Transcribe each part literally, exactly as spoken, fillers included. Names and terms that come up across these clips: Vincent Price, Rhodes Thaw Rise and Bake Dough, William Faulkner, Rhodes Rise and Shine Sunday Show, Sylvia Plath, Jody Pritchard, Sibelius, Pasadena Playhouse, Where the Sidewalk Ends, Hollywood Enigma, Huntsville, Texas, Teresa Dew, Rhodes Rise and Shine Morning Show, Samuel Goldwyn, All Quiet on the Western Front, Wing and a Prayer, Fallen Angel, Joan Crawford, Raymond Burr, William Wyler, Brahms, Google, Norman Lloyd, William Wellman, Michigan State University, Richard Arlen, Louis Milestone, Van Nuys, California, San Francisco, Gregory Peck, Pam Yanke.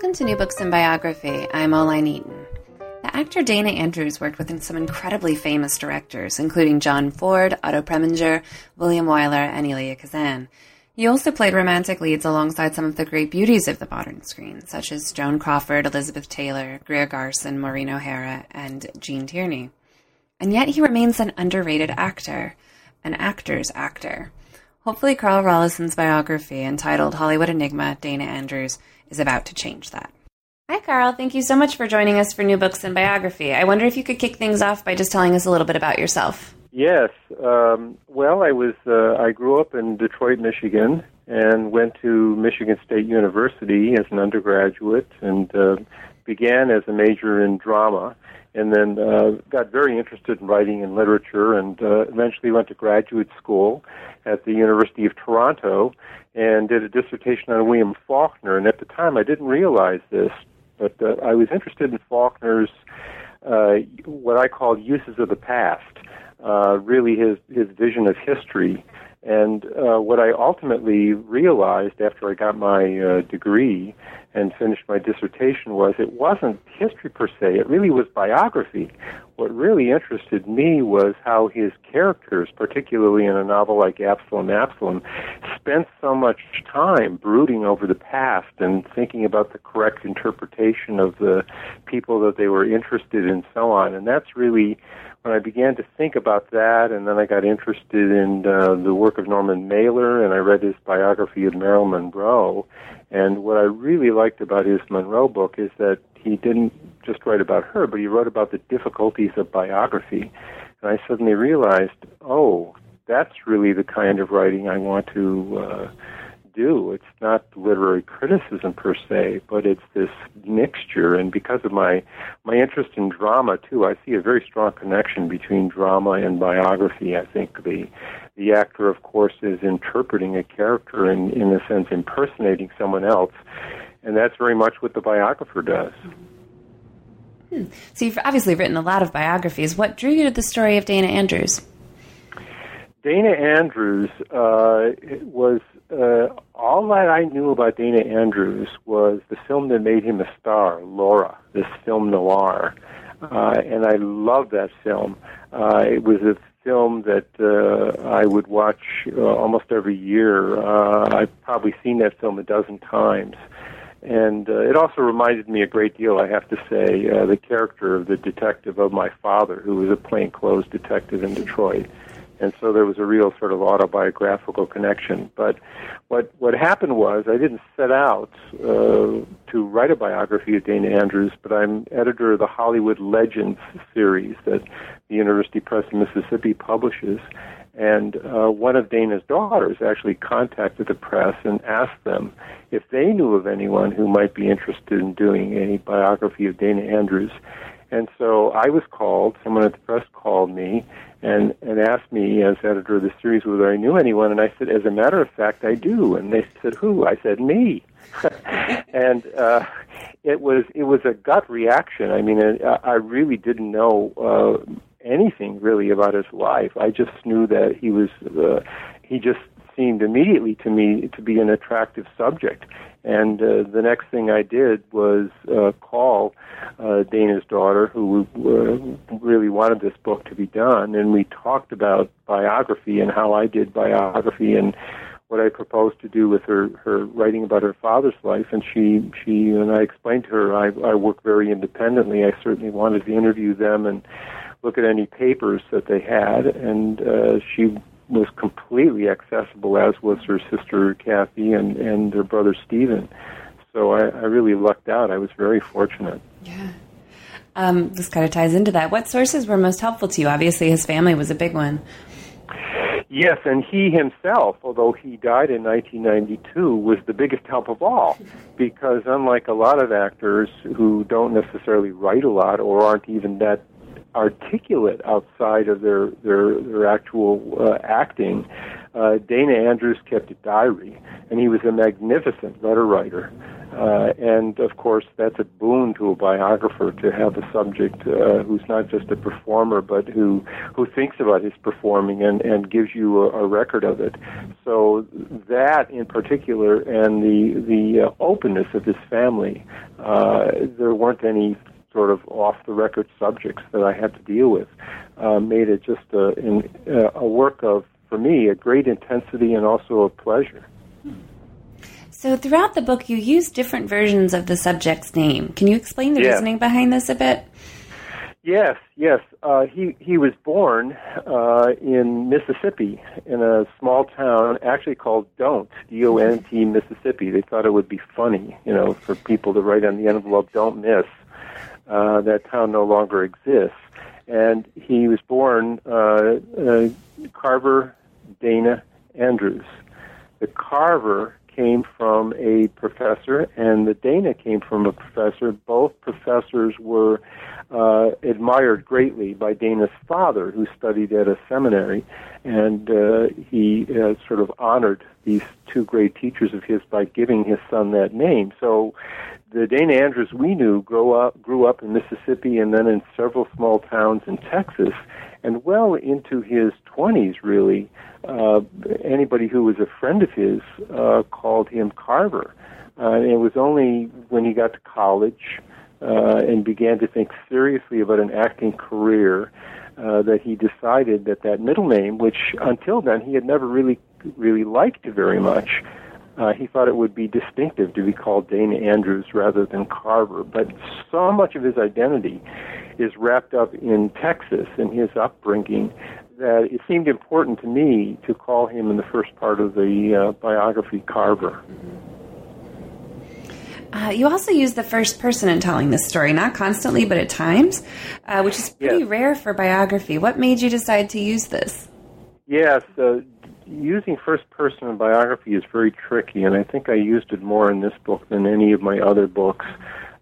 Welcome to New Books in Biography. I'm Oline Eaton. The actor Dana Andrews worked with some incredibly famous directors, including John Ford, Otto Preminger, William Wyler, and Elia Kazan. He also played romantic leads alongside some of the great beauties of the modern screen, such as Joan Crawford, Elizabeth Taylor, Greer Garson, Maureen O'Hara, and Gene Tierney. And yet he remains an underrated actor, an actor's actor. Hopefully Carl Rollison's biography, entitled Hollywood Enigma, Dana Andrews, is about to change that. Hi, Carl. Thank you so much for joining us for New Books in Biography. I wonder if you could kick things off by just telling us a little bit about yourself. Yes. Um, well, I was uh, I grew up in Detroit, Michigan, and went to Michigan State University as an undergraduate and uh, began as a major in drama, and then uh, got very interested in writing and literature, and uh, eventually went to graduate school at the University of Toronto and did a dissertation on William Faulkner. And at the time, I didn't realize this, but uh, I was interested in Faulkner's, uh, what I call uses of the past, uh, really his, his vision of history. And uh, what I ultimately realized after I got my uh, degree and finished my dissertation was it wasn't history per se. It really was biography. What really interested me was how his characters, particularly in a novel like Absalom, Absalom, spent so much time brooding over the past and thinking about the correct interpretation of the people that they were interested in and so on. And that's really when I began to think about that, and then I got interested in uh, the work of Norman Mailer, and I read his biography of Marilyn Monroe. And what I really liked about his Monroe book is that he didn't just write about her, but he wrote about the difficulties of biography. And I suddenly realized, oh, that's really the kind of writing I want to uh, do. It's not literary criticism per se, but it's this mixture. And because of my, my interest in drama, too, I see a very strong connection between drama and biography. I think the The actor, of course, is interpreting a character and, in a sense, impersonating someone else. And that's very much what the biographer does. Hmm. So you've obviously written a lot of biographies. What drew you to the story of Dana Andrews? Dana Andrews uh, was... Uh, all that I knew about Dana Andrews was the film that made him a star, Laura, this film noir. Uh, and I love that film. Uh, it was a film that uh, I would watch uh, almost every year. Uh, I've probably seen that film a dozen times. And uh, it also reminded me a great deal, I have to say, uh, the character of the detective of my father, who was a plainclothes detective in Detroit. And so there was a real sort of autobiographical connection. But what what happened was I didn't set out uh, to write a biography of Dana Andrews, but I'm editor of the Hollywood Legends series that the University Press of Mississippi publishes. And uh, one of Dana's daughters actually contacted the press and asked them if they knew of anyone who might be interested in doing a biography of Dana Andrews. And so I was called, someone at the press called me and, and asked me as editor of the series whether I knew anyone, and I said, as a matter of fact, I do. And they said, who? I said, me. and uh, it was it was a gut reaction. I mean, I, I really didn't know uh, anything really about his life. I just knew that he was, uh, he just seemed immediately to me to be an attractive subject. And uh, the next thing I did was uh, call uh, Dana's daughter, who uh, really wanted this book to be done, and we talked about biography and how I did biography and what I proposed to do with her, her writing about her father's life. And she, she and I explained to her, I, I work very independently. I certainly wanted to interview them and look at any papers that they had, and uh, she was completely accessible, as was her sister Kathy and, and her brother Stephen. So I, I really lucked out. I was very fortunate. Yeah. Um, this kind of ties into that. What sources were most helpful to you? Obviously, his family was a big one. Yes, and he himself, although he died in nineteen ninety-two, was the biggest help of all, because unlike a lot of actors who don't necessarily write a lot or aren't even that articulate outside of their their, their actual uh, acting, uh, Dana Andrews kept a diary, and he was a magnificent letter writer. Uh, and, of course, that's a boon to a biographer to have a subject uh, who's not just a performer, but who who thinks about his performing and, and gives you a, a record of it. So that in particular, and the, the uh, openness of his family, uh, there weren't any sort of off-the-record subjects that I had to deal with, uh, made it just a, in, uh, a work of, for me, a great intensity and also a pleasure. So throughout the book, you use different versions of the subject's name. Can you explain the yeah. reasoning behind this a bit? Yes, yes. Uh, he, he was born uh, in Mississippi, in a small town actually called Don't, D O N T, Mississippi. They thought it would be funny, you know, for people to write on the envelope, "Don't miss." Uh, that town no longer exists. And he was born uh, uh, Carver Dana Andrews. The Carver came from a professor, and the Dana came from a professor. Both professors were uh, admired greatly by Dana's father, who studied at a seminary, and uh, he uh, sort of honored these two great teachers of his by giving his son that name. So the Dana Andrews we knew grew up, grew up in Mississippi and then in several small towns in Texas, and well into his twenties, really, uh, anybody who was a friend of his uh, called him Carver. Uh, and it was only when he got to college uh, and began to think seriously about an acting career uh, that he decided that that middle name, which until then he had never really, really liked very much, Uh, he thought it would be distinctive to be called Dana Andrews rather than Carver. But so much of his identity is wrapped up in Texas and his upbringing that it seemed important to me to call him in the first part of the uh, biography Carver. Uh, you also use the first person in telling this story, not constantly but at times, uh, which is pretty yes. rare for biography. What made you decide to use this? Yes, uh, using first-person biography is very tricky, and I think I used it more in this book than any of my other books.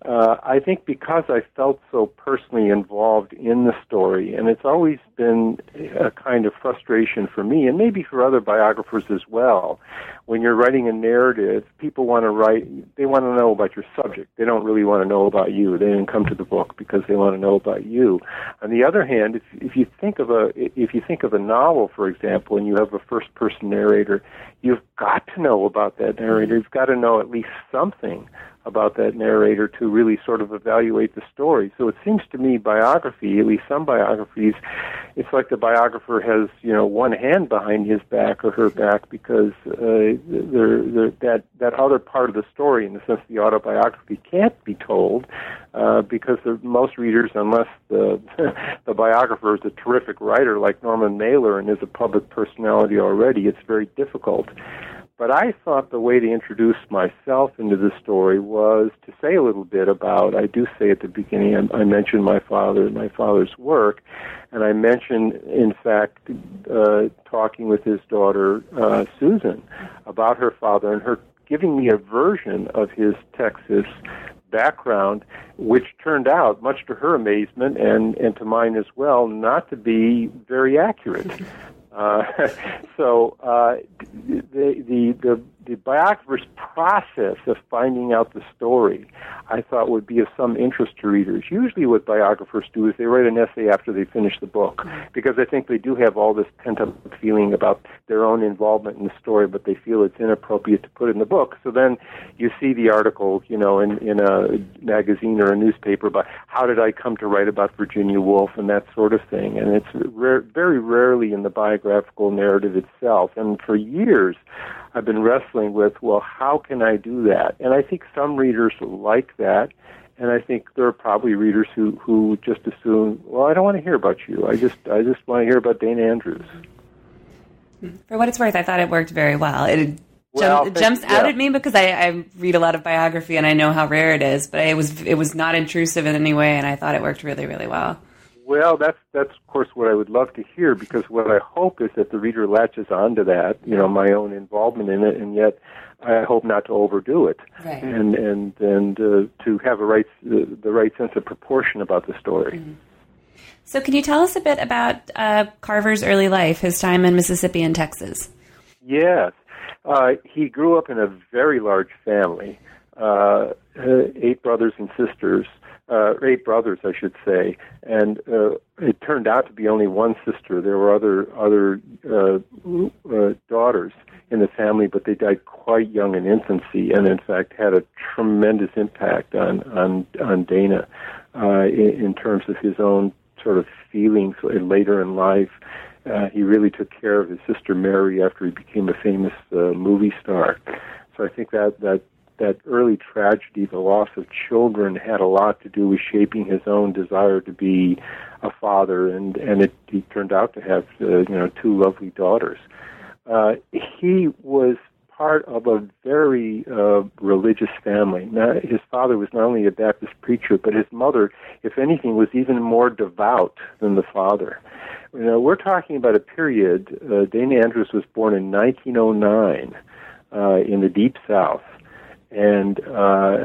Uh, I think because I felt so personally involved in the story, and it's always been a kind of frustration for me, and maybe for other biographers as well. When you're writing a narrative, people want to write, they want to know about your subject. They don't really want to know about you. They didn't come to the book because they want to know about you. On the other hand, if, if you think of a, if you think of a novel, for example, and you have a first-person narrator, you've got to know about that narrator. You've got to know at least something about that narrator to really sort of evaluate the story. So it seems to me biography, at least some biographies, it's like the biographer has, you know, one hand behind his back or her back because uh, they're, they're, that, that other part of the story, in the sense the autobiography, can't be told uh, because the, most readers, unless the, the biographer is a terrific writer like Norman Mailer and is a public personality already, it's very difficult. But I thought the way to introduce myself into the story was to say a little bit about, I do say at the beginning, I, I mentioned my father and my father's work, and I mentioned, in fact, uh, talking with his daughter, uh, Susan, about her father and her giving me a version of his Texas background, which turned out, much to her amazement and, and to mine as well, not to be very accurate. Uh, so uh, the, the the the biographer's process of finding out the story, I thought, would be of some interest to readers. Usually what biographers do is they write an essay after they finish the book, because I think they do have all this pent-up feeling about their own involvement in the story, but they feel it's inappropriate to put in the book. So then you see the article, you know, in, in a magazine or a newspaper about how did I come to write about Virginia Woolf and that sort of thing. And it's rare, very rarely in the biography graphical narrative itself. And for years I've been wrestling with, well, how can I do that? And I think some readers like that, and I think there are probably readers who, who just assume, well, I don't want to hear about you. I just I just want to hear about Dana Andrews. For what it's worth, I thought it worked very well. It well, jump, jumps yeah. out at me because I, I read a lot of biography and I know how rare it is, but it was it was not intrusive in any way, and I thought it worked really, really well. Well, that's, that's of course, what I would love to hear, because what I hope is that the reader latches onto that, you know, my own involvement in it, and yet I hope not to overdo it, right. and and, and uh, to have a right, the, the right sense of proportion about the story. Mm-hmm. So can you tell us a bit about uh, Carver's early life, his time in Mississippi and Texas? Yes. Uh, he grew up in a very large family. uh, eight brothers and sisters, uh, eight brothers, I should say, and uh, it turned out to be only one sister. There were other other uh, uh, daughters in the family, but they died quite young in infancy, and in fact had a tremendous impact on on, on Dana uh, in, in terms of his own sort of feelings later in life. Uh, he really took care of his sister Mary after he became a famous uh, movie star. So I think that, that that early tragedy, the loss of children, had a lot to do with shaping his own desire to be a father, and, and it, he turned out to have uh, you know two lovely daughters. Uh, he was part of a very uh, religious family. Now, his father was not only a Baptist preacher, but his mother, if anything, was even more devout than the father. You know, we're talking about a period. Uh, Dana Andrews was born in nineteen oh nine uh, in the Deep South, and uh,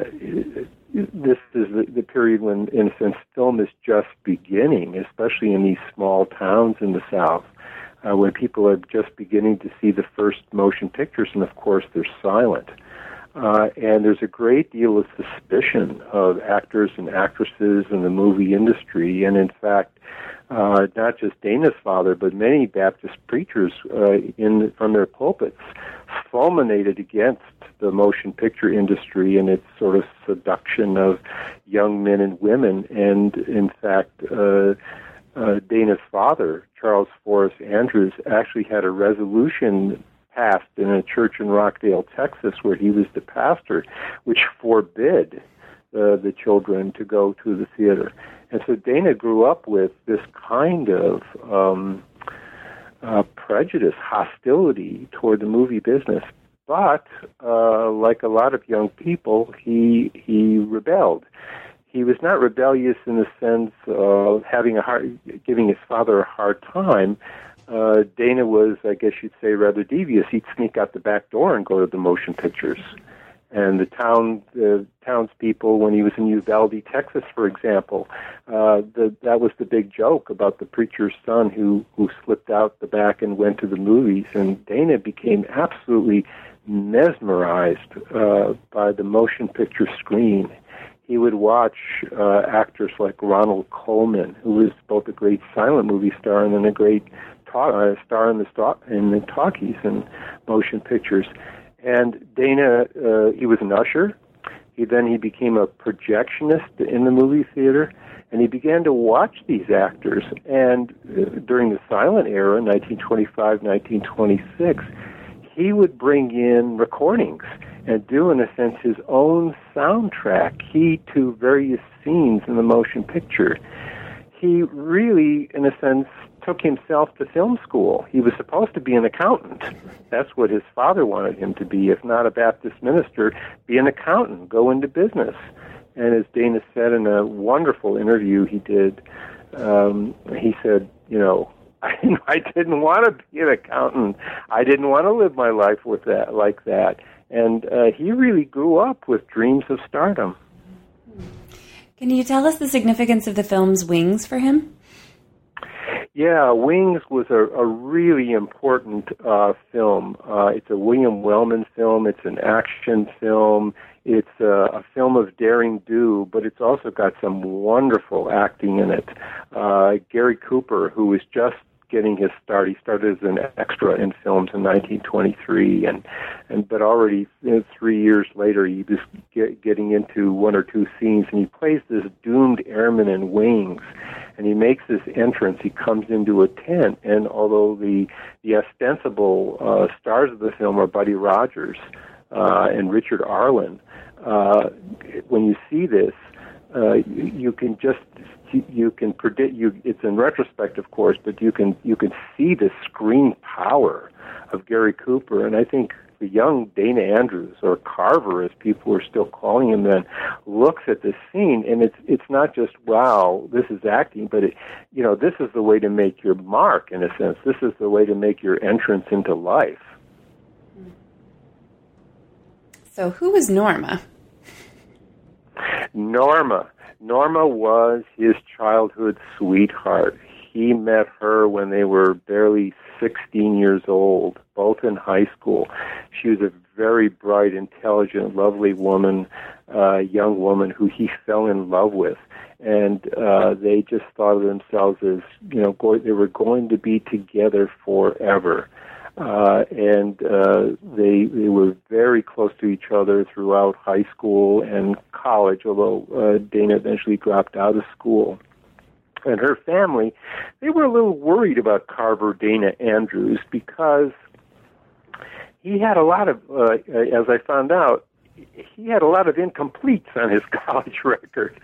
this is the, the period when, in a sense, film is just beginning, especially in these small towns in the South, uh, when people are just beginning to see the first motion pictures, and of course they're silent. Uh, and there's a great deal of suspicion of actors and actresses in the movie industry, and in fact, uh, not just Dana's father, but many Baptist preachers uh, in from their pulpits fulminated against the motion picture industry and its sort of seduction of young men and women, and in fact, uh, uh, Dana's father, Charles Forrest Andrews, actually had a resolution passed in a church in Rockdale, Texas, where he was the pastor, which forbid uh, the children to go to the theater. And so Dana grew up with this kind of um, uh, prejudice, hostility toward the movie business. But uh, like a lot of young people, he he rebelled. He was not rebellious in the sense of having a hard, giving his father a hard time. Uh, Dana was, I guess you'd say, rather devious. He'd sneak out the back door and go to the motion pictures. And the town, the townspeople, when he was in Uvalde, Texas, for example, uh, the, that was the big joke about the preacher's son who, who slipped out the back and went to the movies. And Dana became absolutely mesmerized uh, by the motion picture screen. He would watch uh, actors like Ronald Colman, who was both a great silent movie star and then a great ta- star in the, st- in the talkies and motion pictures. And Dana, uh, he was an usher. He then he became a projectionist in the movie theater, and he began to watch these actors. And uh, during the silent era, nineteen twenty-five, nineteen twenty-six, he would bring in recordings and do, in a sense, his own soundtrack, key to various scenes in the motion picture. He really, in a sense, took himself to film school. He was supposed to be an accountant. That's what his father wanted him to be. If not a Baptist minister, be an accountant, go into business. And as Dana said in a wonderful interview he did, um, he said, you know, I didn't want to be an accountant. I didn't want to live my life with that, like that. And uh, he really grew up with dreams of stardom. Can you tell us the significance of the film's Wings for him? Yeah, Wings was a, a really important uh, film. Uh, it's a William Wellman film. It's an action film. It's a, a film of daring do, but it's also got some wonderful acting in it. Uh, Gary Cooper, who was just getting his start, he started as an extra in films in nineteen twenty-three, and and but already you know, three years later, he was get, getting into one or two scenes, and he plays this doomed airman in Wings, and he makes this entrance. He comes into a tent, and although the the ostensible uh, stars of the film are Buddy Rogers uh, and Richard Arlen, uh, when you see this, uh, you, you can just You can predict. You, it's in retrospect, of course, but you can you can see the screen power of Gary Cooper, and I think the young Dana Andrews, or Carver, as people were still calling him then, looks at this scene, and it's it's not just wow, this is acting, but it, you know, this is the way to make your mark in a sense. This is the way to make your entrance into life. So, who was Norma? Norma. Norma was his childhood sweetheart. He met her when they were barely sixteen years old, both in high school. She was a very bright, intelligent, lovely woman, uh, young woman who he fell in love with. And uh, they just thought of themselves as, you know, go- they were going to be together forever. Uh, and uh, they they were very close to each other throughout high school and college, although uh, Dana eventually dropped out of school. And her family, they were a little worried about carver Dana Andrews because he had a lot of, uh, as I found out, he had a lot of incompletes on his college record.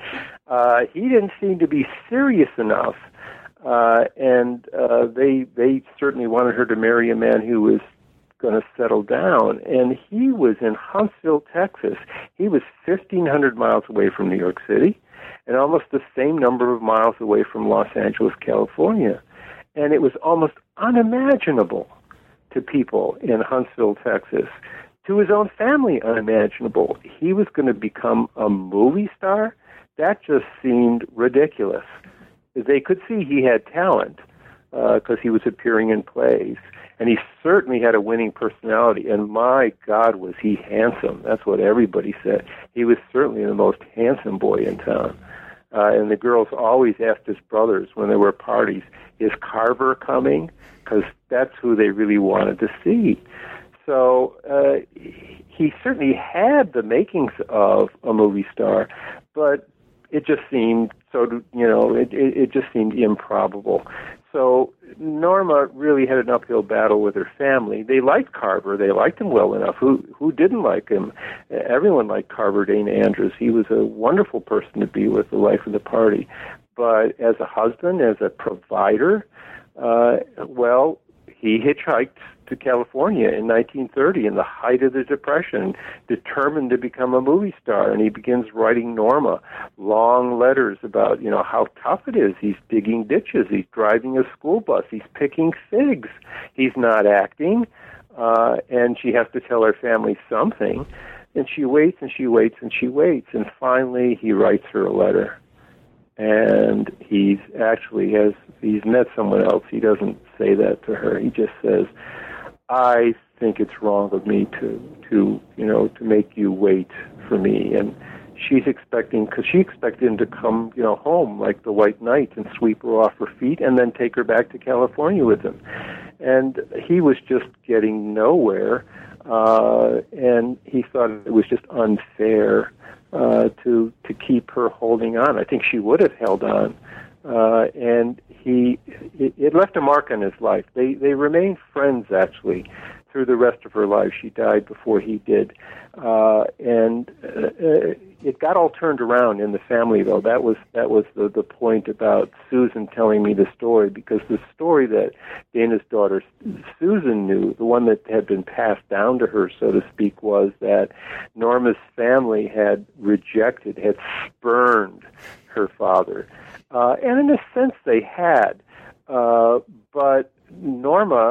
Uh, he didn't seem to be serious enough. Uh, and uh, they they certainly wanted her to marry a man who was going to settle down. And he was in Huntsville, Texas. He was fifteen hundred miles away from New York City and almost the same number of miles away from Los Angeles, California. And it was almost unimaginable to people in Huntsville, Texas, to his own family unimaginable. He was going to become a movie star? That just seemed ridiculous. They could see he had talent because uh, he was appearing in plays, and he certainly had a winning personality, and my God, was he handsome. That's what everybody said. He was certainly the most handsome boy in town, uh, and the girls always asked his brothers when there were parties, is Carver coming? Because that's who they really wanted to see. So uh, he certainly had the makings of a movie star, but it just seemed so, you know, it, it, it just seemed improbable. So Norma really had an uphill battle with her family. They liked Carver. They liked him well enough. Who who didn't like him? Everyone liked Carver Dana Andrews. He was a wonderful person to be with, the life of the party. But as a husband, as a provider, uh, well, he hitchhiked to California in nineteen thirty in the height of the Depression, determined to become a movie star, and he begins writing Norma, long letters about, you know, how tough it is. He's digging ditches. He's driving a school bus. He's picking figs. He's not acting, uh, and she has to tell her family something. And she waits and she waits and she waits, and finally he writes her a letter. And he's actually has he's met someone else. He doesn't say that to her. He just says, "I think it's wrong of me to to you know to make you wait for me." And she's expecting because she expected him to come you know home like the White Knight and sweep her off her feet and then take her back to California with him. And he was just getting nowhere, uh, and he thought it was just unfair Uh, to to keep her holding on. I think she would have held on, uh, and he it, it left a mark on his life. They they remained friends actually through the rest of her life. She died before he did, uh, and uh, it got all turned around in the family though. That was that was the the point about Susan telling me the story, because the story that Dana's daughter Susan knew, the one that had been passed down to her, so to speak, was that Norma's family had rejected, had spurned her father, uh, and in a sense they had, uh, but. Norma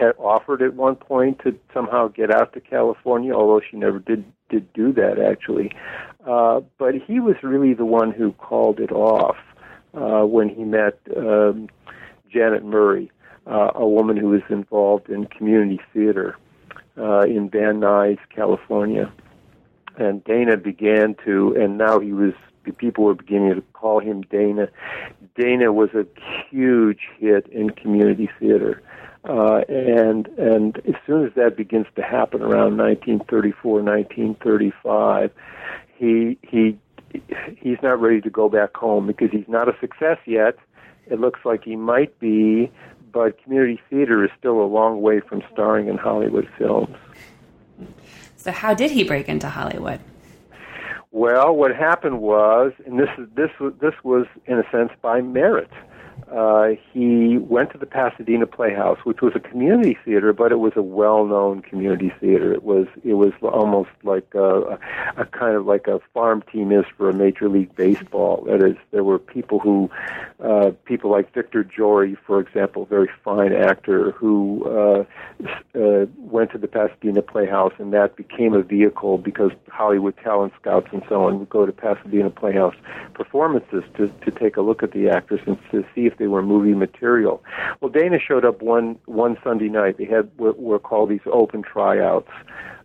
had offered at one point to somehow get out to California, although she never did, did do that, actually. Uh, but he was really the one who called it off uh, when he met um, Janet Murray, uh, a woman who was involved in community theater uh, in Van Nuys, California. And Dana began to, and now he was, people were beginning to call him Dana. Dana was a huge hit in community theater, uh, and and as soon as that begins to happen around nineteen thirty-four, nineteen thirty-five, he he he's not ready to go back home because he's not a success yet. It looks like he might be, but community theater is still a long way from starring in Hollywood films. So how did he break into Hollywood? Well, what happened was, and this is this was this was in a sense by merit. Uh, he went to the Pasadena Playhouse, which was a community theater, but it was a well-known community theater. It was it was almost like a, a kind of like a farm team is for a Major League Baseball. That is, there were people who uh, people like Victor Jory, for example, very fine actor, who uh, uh, went to the Pasadena Playhouse, and that became a vehicle because Hollywood talent scouts and so on would go to Pasadena Playhouse performances to to take a look at the actors and to see if they were movie material. Well, Dana showed up one one Sunday night. They had what were called these open tryouts,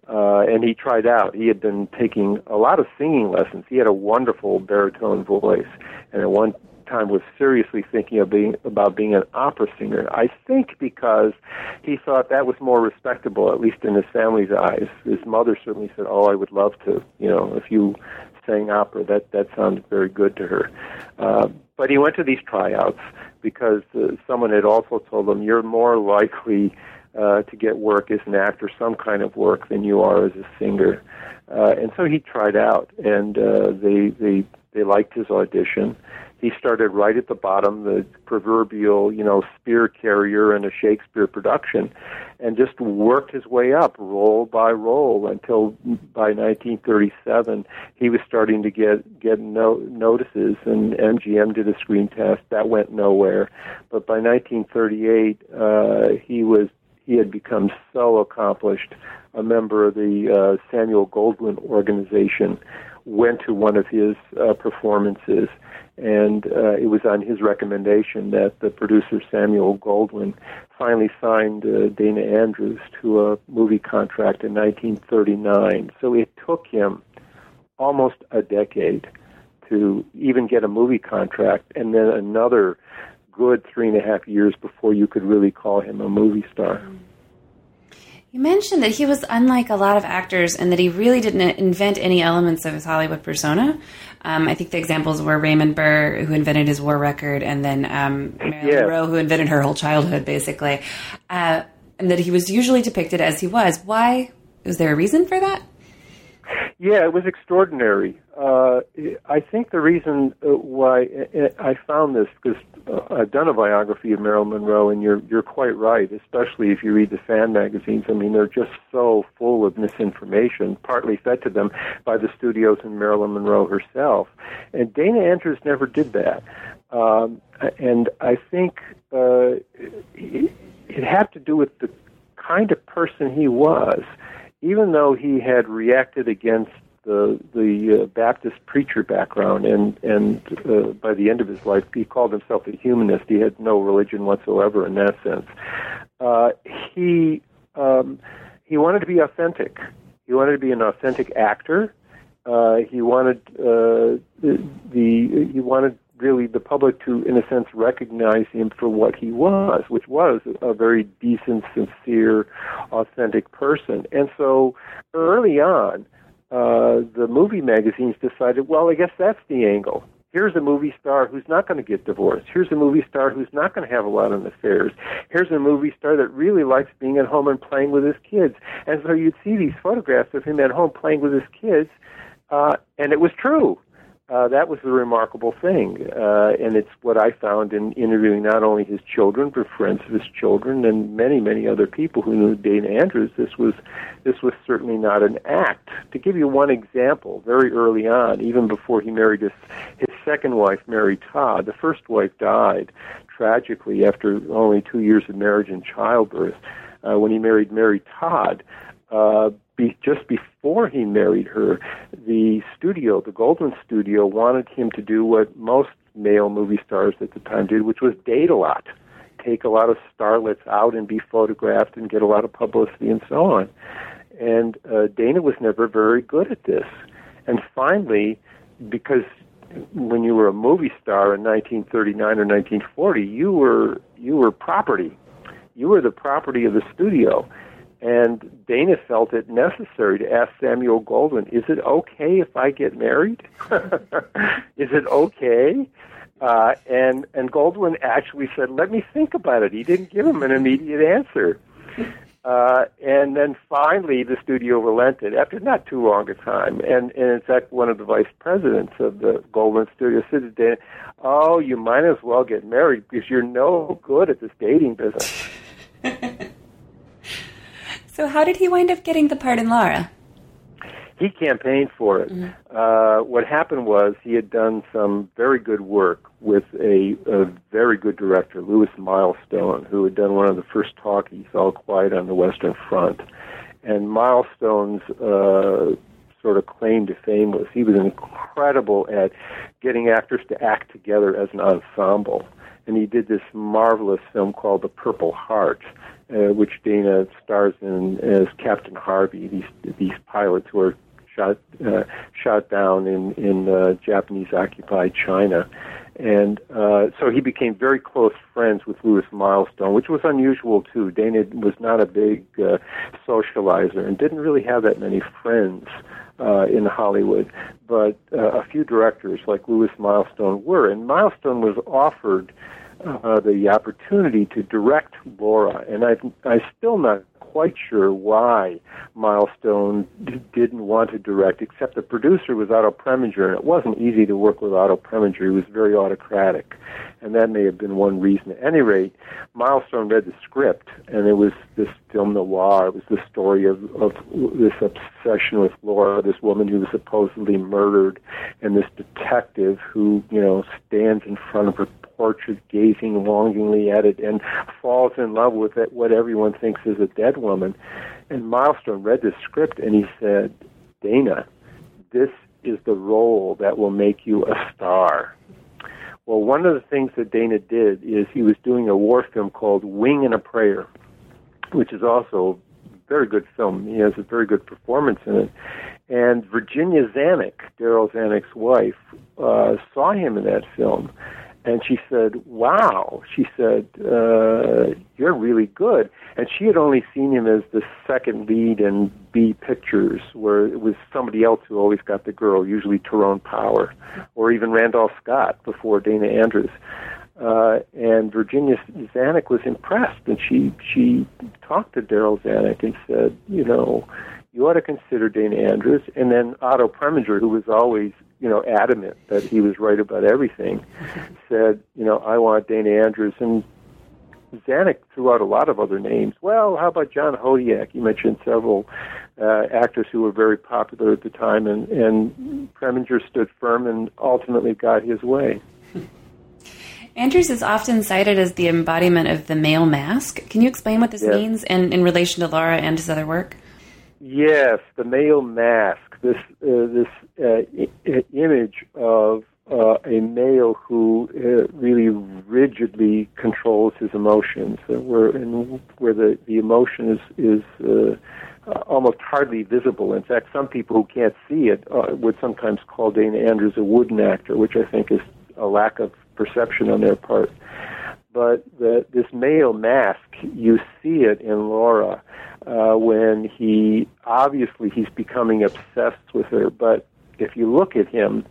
uh, and he tried out. He had been taking a lot of singing lessons. He had a wonderful baritone voice, and at one time was seriously thinking of being about being an opera singer. I think because he thought that was more respectable, at least in his family's eyes. His mother certainly said, "Oh, I would love to. You know, if you sang opera, that that sounds very good to her." Uh, but he went to these tryouts because uh, someone had also told him, "You're more likely uh, to get work as an actor, some kind of work, than you are as a singer." Uh, and so he tried out, and uh, they they they liked his audition. He started right at the bottom, the proverbial, you know, spear carrier in a Shakespeare production, and just worked his way up roll by roll until by nineteen thirty-seven he was starting to get get no, notices, and M G M did a screen test that went nowhere. But by nineteen thirty-eight uh, he was he had become so accomplished, a member of the uh, Samuel Goldwyn organization went to one of his uh, performances, and uh, it was on his recommendation that the producer Samuel Goldwyn finally signed uh, Dana Andrews to a movie contract in nineteen thirty-nine. So it took him almost a decade to even get a movie contract, and then another good three and a half years before you could really call him a movie star. You mentioned that he was unlike a lot of actors and that he really didn't invent any elements of his Hollywood persona. Um, I think the examples were Raymond Burr, who invented his war record, and then um, Marilyn yeah. Monroe, who invented her whole childhood, basically. Uh, and that he was usually depicted as he was. Why? Was there a reason for that? Yeah, it was extraordinary. Uh, I think the reason why I found this, because I've done a biography of Marilyn Monroe, and you're you're quite right, especially if you read the fan magazines. I mean, they're just so full of misinformation, partly fed to them by the studios and Marilyn Monroe herself. And Dana Andrews never did that. Um, and I think uh, it, it had to do with the kind of person he was. Even though he had reacted against the the uh, Baptist preacher background, and and uh, by the end of his life, he called himself a humanist. He had no religion whatsoever in that sense. Uh, he um, he wanted to be authentic. He wanted to be an authentic actor. Uh, he wanted uh, the, the he wanted. really the public to, in a sense, recognize him for what he was, which was a very decent, sincere, authentic person. And so early on, uh, the movie magazines decided, well, I guess that's the angle. Here's a movie star who's not going to get divorced. Here's a movie star who's not going to have a lot of affairs. Here's a movie star that really likes being at home and playing with his kids. And so you'd see these photographs of him at home playing with his kids, uh, and it was true. Uh, that was the remarkable thing, uh, and it's what I found in interviewing not only his children, but friends of his children and many, many other people who knew Dana Andrews. This was, this was certainly not an act. To give you one example, very early on, even before he married his, his second wife, Mary Todd, the first wife died tragically after only two years of marriage and childbirth. Uh, when he married Mary Todd, uh, Be, just before he married her, the studio, the Goldwyn studio, wanted him to do what most male movie stars at the time did, which was date a lot, take a lot of starlets out and be photographed and get a lot of publicity and so on. And uh, Dana was never very good at this. And finally, because when you were a movie star in nineteen thirty-nine or nineteen forty, you were you were property. You were the property of the studio. And Dana felt it necessary to ask Samuel Goldwyn, is it okay if I get married? Is it okay? Uh, and, and Goldwyn actually said, let me think about it. He didn't give him an immediate answer. Uh, and then finally the studio relented after not too long a time. And, and in fact, one of the vice presidents of the Goldwyn studio said to Dana, oh, you might as well get married because you're no good at this dating business. So how did he wind up getting the part in Laura? He campaigned for it. Mm-hmm. Uh, what happened was he had done some very good work with a, a very good director, Louis Milestone, who had done one of the first talkies, All Quiet on the Western Front. And Milestone's uh, sort of claim to fame was he was incredible at getting actors to act together as an ensemble. And he did this marvelous film called The Purple Heart, uh, which Dana stars in as Captain Harvey, these these pilots who are shot uh, shot down in in uh, Japanese occupied China. And uh, so he became very close friends with Louis Milestone, which was unusual, too. Dana was not a big uh, socializer and didn't really have that many friends uh, in Hollywood. But uh, a few directors like Louis Milestone were. And Milestone was offered uh, the opportunity to direct Laura. And I, I'm still not quite sure why Milestone d- didn't want to direct, except the producer was Otto Preminger, and it wasn't easy to work with Otto Preminger. He was very autocratic, and that may have been one reason. At any rate, Milestone read the script, and it was this film noir. It was the story of, of this obsession with Laura, this woman who was supposedly murdered, and this detective who, you know, stands in front of her portrait, gazing longingly at it, and falls in love with it, what everyone thinks is a dead woman. And Milestone read this script, and he said, Dana, this is the role that will make you a star. Well, one of the things that Dana did is he was doing a war film called Wing and a Prayer, which is also a very good film. He has a very good performance in it. And Virginia Zanuck, Daryl Zanuck's wife, uh, saw him in that film. And she said, wow, she said, uh, you're really good. And she had only seen him as the second lead in B Pictures, where it was somebody else who always got the girl, usually Tyrone Power, or even Randolph Scott before Dana Andrews. Uh, and Virginia Zanuck was impressed, and she, she talked to Daryl Zanuck and said, you know, you ought to consider Dana Andrews. And then Otto Preminger, who was always, you know, adamant that he was right about everything, said, you know, I want Dana Andrews. And Zanuck threw out a lot of other names. Well, how about John Hodiak? He mentioned several uh, actors who were very popular at the time, and, and Preminger stood firm and ultimately got his way. Andrews is often cited as the embodiment of the male mask. Can you explain what this yes. means in, in relation to Laura and his other work? Yes, the male mask. This uh, this uh, I- image of uh, a male who uh, really rigidly controls his emotions, uh, where and where the, the emotion is is uh, uh, almost hardly visible. In fact, some people who can't see it uh, would sometimes call Dana Andrews a wooden actor, which I think is a lack of perception on their part. But the, this male mask, you see it in Laura uh, when he, obviously he's becoming obsessed with her. But if you look at him,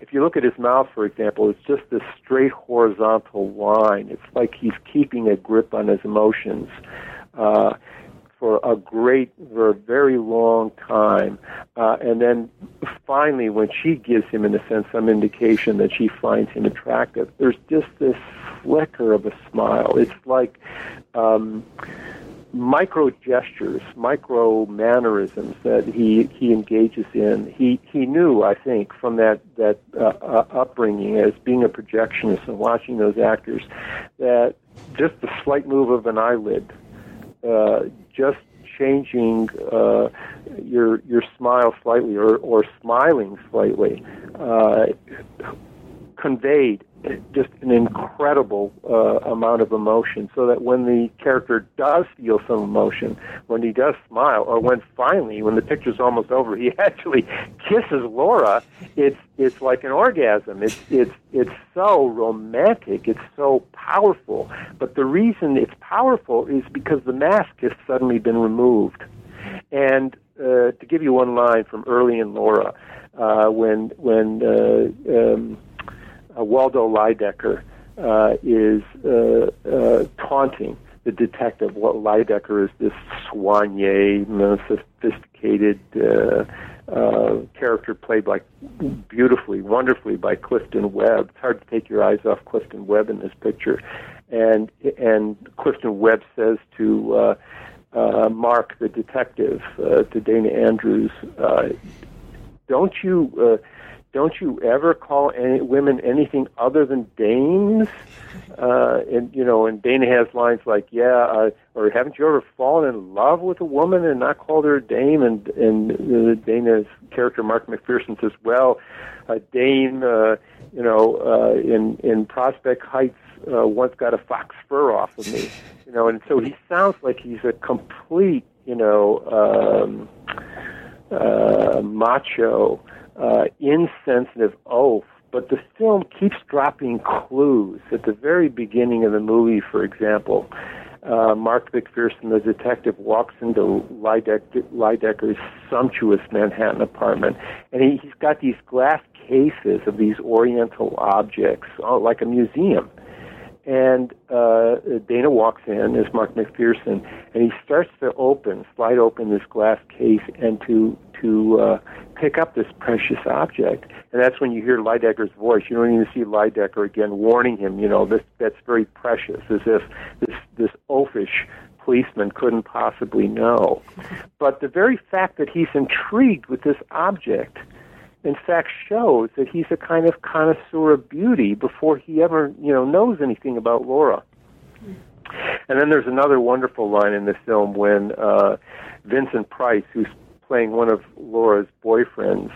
if you look at his mouth, for example, it's just this straight horizontal line. It's like he's keeping a grip on his emotions uh, for a great, for a very long time. Uh, and then finally, when she gives him, in a sense, some indication that she finds him attractive, there's just this flicker of a smile. It's like um, micro gestures, micro mannerisms that he he engages in. He he knew, I think, from that that uh, uh, upbringing as being a projectionist and watching those actors, that just the slight move of an eyelid, uh, just changing uh, your your smile slightly or or smiling slightly, uh, conveyed just an incredible uh, amount of emotion, so that when the character does feel some emotion, when he does smile, or when finally, when the picture's almost over, he actually kisses Laura, it's it's like an orgasm. It's it's it's so romantic. It's so powerful. But the reason it's powerful is because the mask has suddenly been removed. And uh, to give you one line from early in Laura, uh, when when uh, um, Uh, Waldo Lydecker uh, is uh, uh, taunting the detective. What Lydecker is this soigné, sophisticated uh, uh, character played by beautifully, wonderfully by Clifton Webb. It's hard to take your eyes off Clifton Webb in this picture. And and Clifton Webb says to uh, uh, Mark, the detective, uh, to Dana Andrews, uh, don't you... Uh, Don't you ever call any women anything other than dames? Uh, and, you know, and Dana has lines like, yeah, uh, or haven't you ever fallen in love with a woman and not called her a dame? And, and uh, Dana's character, Mark McPherson, says, well, a dame, uh, you know, uh, in, in Prospect Heights, uh, once got a fox fur off of me, you know, and so he sounds like he's a complete, you know, um, uh, macho, uh, insensitive oaf. But the film keeps dropping clues. At the very beginning of the movie, for example, uh, Mark McPherson, the detective, walks into Lydecker, Lydecker's sumptuous Manhattan apartment, and he, he's got these glass cases of these oriental objects, oh, like a museum. And uh, Dana walks in as Mark McPherson, and he starts to open, slide open this glass case and to to uh, pick up this precious object. And that's when you hear Lydecker's voice. You don't even see Lydecker again warning him, you know, this that's very precious, as if this, this oafish policeman couldn't possibly know. But the very fact that he's intrigued with this object, in fact, shows that he's a kind of connoisseur of beauty before he ever, you know, knows anything about Laura. And then there's another wonderful line in the film when uh, Vincent Price, who's playing one of Laura's boyfriends,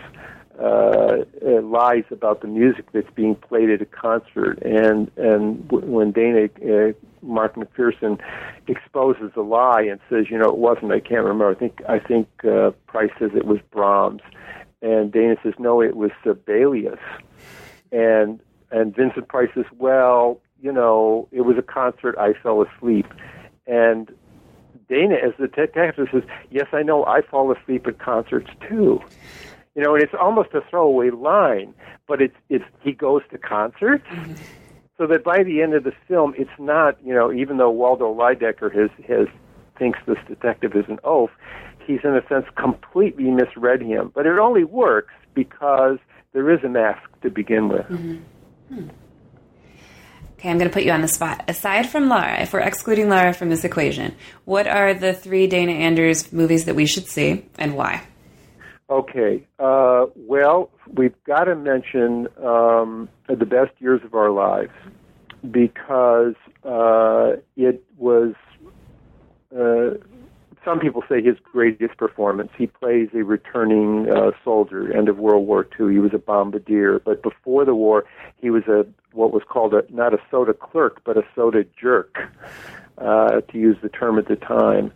uh, lies about the music that's being played at a concert. And and w- when Dana, uh, Mark McPherson, exposes the lie and says, you know, it wasn't, I can't remember. I think, I think uh, Price says it was Brahms. And Dana says, no, it was Sibelius. And and Vincent Price says, well, you know, it was a concert, I fell asleep. And Dana, as the detective, says, yes, I know, I fall asleep at concerts too. You know, and it's almost a throwaway line, but it's, it's he goes to concerts. Mm-hmm. So that by the end of the film, it's not, you know, even though Waldo Lydecker has, has thinks this detective is an oaf, he's, in a sense, completely misread him. But it only works because there is a mask to begin with. Mm-hmm. Hmm. Okay, I'm going to put you on the spot. Aside from Laura, if we're excluding Laura from this equation, what are the three Dana Andrews movies that we should see, and why? Okay, uh, well, we've got to mention um, The Best Years of Our Lives, because uh, it was... Uh, Some people say his greatest performance. He plays a returning uh, soldier, end of World War Two. He was a bombardier, but before the war, he was a what was called a not a soda clerk, but a soda jerk, uh, to use the term at the time.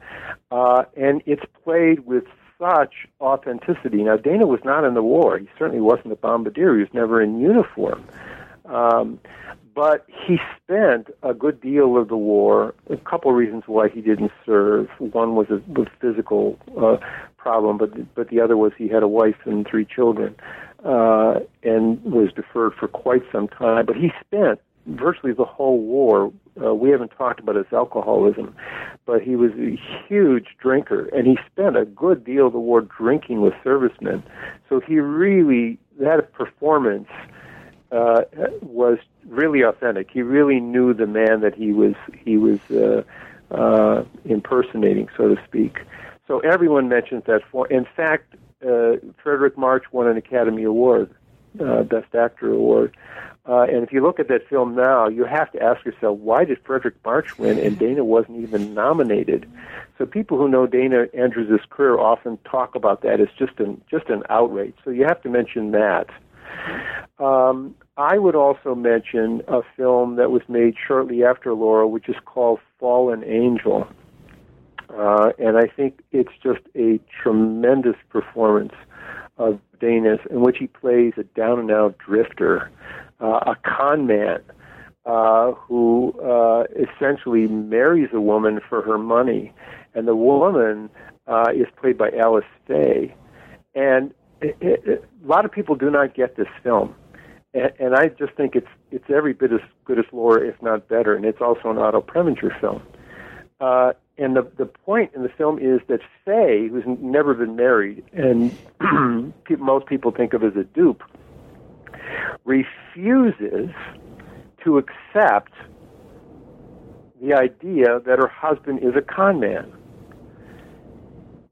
Uh, and it's played with such authenticity. Now, Dana was not in the war. He certainly wasn't a bombardier. He was never in uniform. Um, But he spent a good deal of the war, a couple of reasons why he didn't serve. One was a physical uh, problem, but but the other was he had a wife and three children uh, and was deferred for quite some time. But he spent virtually the whole war. Uh, we haven't talked about his alcoholism, but he was a huge drinker, and he spent a good deal of the war drinking with servicemen. So he really, that performance uh, was really authentic. He really knew the man that he was he was uh, uh, impersonating, so to speak. So everyone mentions that. For in fact, uh, Fredric March won an Academy Award, uh, Best Actor Award. Uh, and if you look at that film now, you have to ask yourself, why did Fredric March win and Dana wasn't even nominated? So people who know Dana Andrews' career often talk about that as just an just an outrage. So you have to mention that. Um, I would also mention a film that was made shortly after Laura, which is called Fallen Angel. Uh, and I think it's just a tremendous performance of Dana's, in which he plays a down-and-out drifter, uh, a con man uh, who uh, essentially marries a woman for her money. And the woman uh, is played by Alice Faye. And It, it, it, a lot of people do not get this film, and, and I just think it's it's every bit as good as Laura, if not better, and it's also an Otto Preminger film. Uh, and the the point in the film is that Faye, who's never been married, and most people think of as a dupe, refuses to accept the idea that her husband is a con man.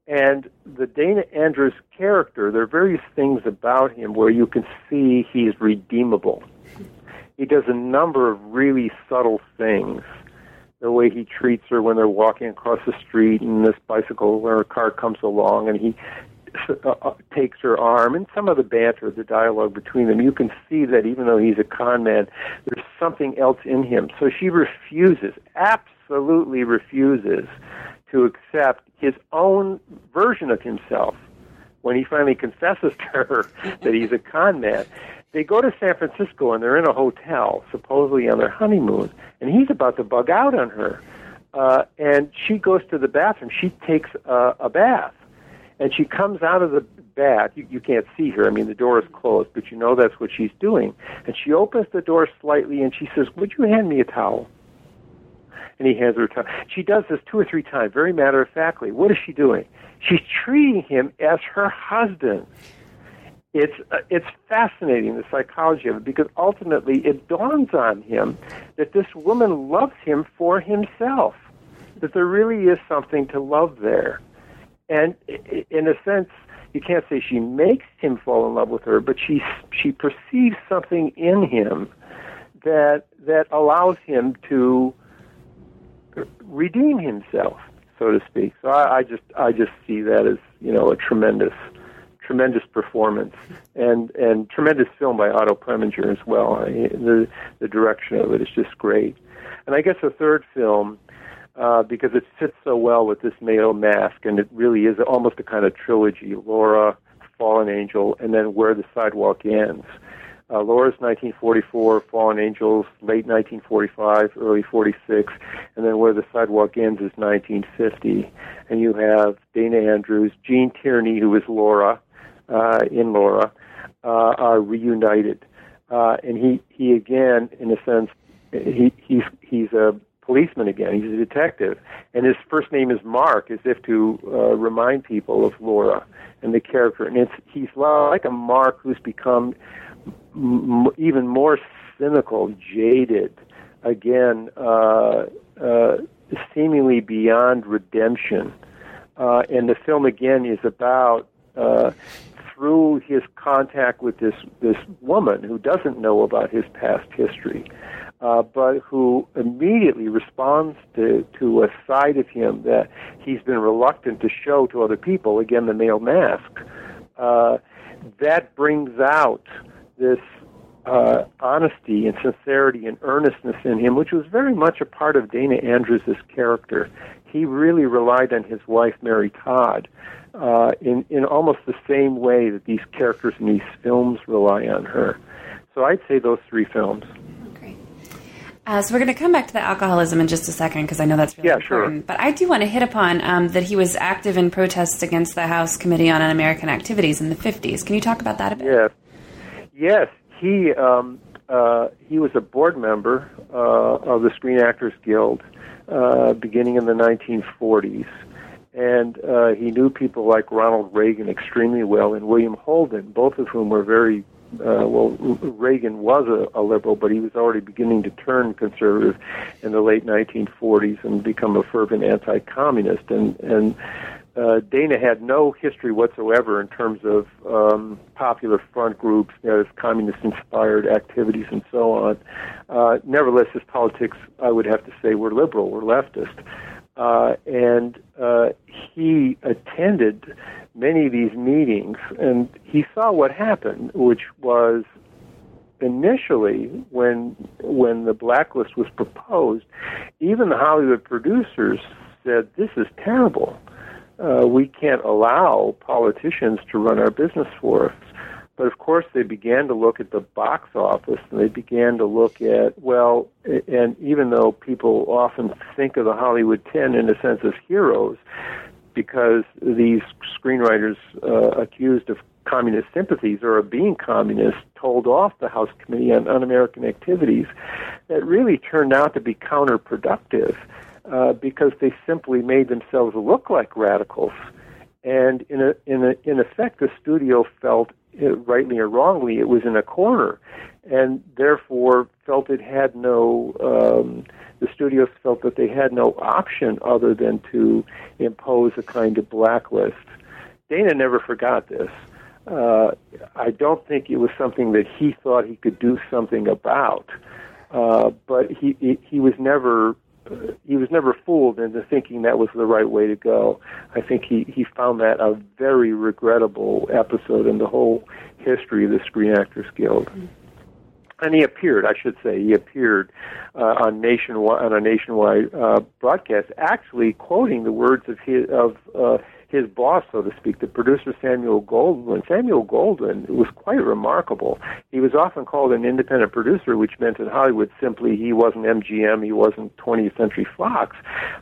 And the Dana Andrews character, there are various things about him where you can see he is redeemable. He does a number of really subtle things. The way he treats her when they're walking across the street and this bicycle or a car comes along and he takes her arm, and some of the banter, the dialogue between them, you can see that even though he's a con man, there's something else in him. So she refuses, absolutely refuses, to accept his own version of himself when he finally confesses to her that he's a con man. They go to San Francisco, and they're in a hotel, supposedly on their honeymoon, and he's about to bug out on her. Uh, and she goes to the bathroom. She takes uh, a bath, and she comes out of the bath. You, you can't see her. I mean, the door is closed, but you know that's what she's doing. And she opens the door slightly, and she says, "Would you hand me a towel?" And he hands her a towel. She does this two or three times, very matter-of-factly. What is she doing? She's treating him as her husband. It's uh, it's fascinating, the psychology of it, because ultimately it dawns on him that this woman loves him for himself, that there really is something to love there. And in a sense, you can't say she makes him fall in love with her, but she she perceives something in him that that allows him to redeem himself, so to speak. So I, I just I just see that as, you know, a tremendous tremendous performance and and tremendous film by Otto Preminger as well. I, the the direction of it is just great. And I guess a third film, Uh, because it fits so well with this Mayo mask, and it really is almost a kind of trilogy: Laura, Fallen Angel, and then Where the Sidewalk Ends. Uh, Laura's nineteen forty-four, Fallen Angel's late nineteen forty-five, early forty-six, and then Where the Sidewalk Ends is nineteen fifty. And you have Dana Andrews, Gene Tierney, who is Laura, uh, in Laura, uh, are reunited. Uh, and he, he again, in a sense, he, he's, he's a policeman again. He's a detective, and his first name is Mark, as if to uh, remind people of Laura and the character. And it's he's like a Mark who's become m- even more cynical, jaded, again, uh, uh, seemingly beyond redemption. Uh, and the film again is about uh, through his contact with this this woman who doesn't know about his past history. Uh, but who immediately responds to, to a side of him that he's been reluctant to show to other people, again, the male mask, uh, that brings out this uh, honesty and sincerity and earnestness in him, which was very much a part of Dana Andrews' character. He really relied on his wife, Mary Todd, uh, in, in almost the same way that these characters in these films rely on her. So I'd say those three films. Uh, so we're going to come back to the alcoholism in just a second, because I know that's really yeah, important. Sure. But I do want to hit upon um, that he was active in protests against the House Committee on Un-American Activities in the fifties. Can you talk about that a bit? Yes, yes. He um, uh, he was a board member uh, of the Screen Actors Guild uh, beginning in the nineteen forties, and uh, he knew people like Ronald Reagan extremely well and William Holden, both of whom were very. Uh, well, Reagan was a, a liberal, but he was already beginning to turn conservative in the late nineteen forties and become a fervent anti-communist. And, and uh, Dana had no history whatsoever in terms of um, popular front groups, you know, communist-inspired activities and so on. Uh, nevertheless, his politics, I would have to say, were liberal, were leftist. Uh, and uh, he attended many of these meetings, and he saw what happened, which was initially when when the blacklist was proposed, even the Hollywood producers said, "This is terrible. Uh, we can't allow politicians to run our business for us." But of course, they began to look at the box office, and they began to look at, well, and even though people often think of the Hollywood Ten in a sense as heroes, because these screenwriters uh, accused of communist sympathies or of being communist told off the House Committee on Un-American Activities, that really turned out to be counterproductive uh, because they simply made themselves look like radicals. And in a, in a, in effect, the studio felt, rightly or wrongly, it was in a corner, and therefore felt it had no, um, the studios felt that they had no option other than to impose a kind of blacklist. Dana never forgot this. Uh, I don't think it was something that he thought he could do something about, uh, but he, he, he was never he was never fooled into thinking that was the right way to go. I think he, he found that a very regrettable episode in the whole history of the Screen Actors Guild. And he appeared, I should say, he appeared uh, on nationwide on a nationwide uh, broadcast, actually quoting the words of his of uh, his boss, so to speak, the producer Samuel Goldwyn. Samuel Goldwyn was quite remarkable. He was often called an independent producer, which meant in Hollywood simply he wasn't M G M, he wasn't twentieth Century Fox,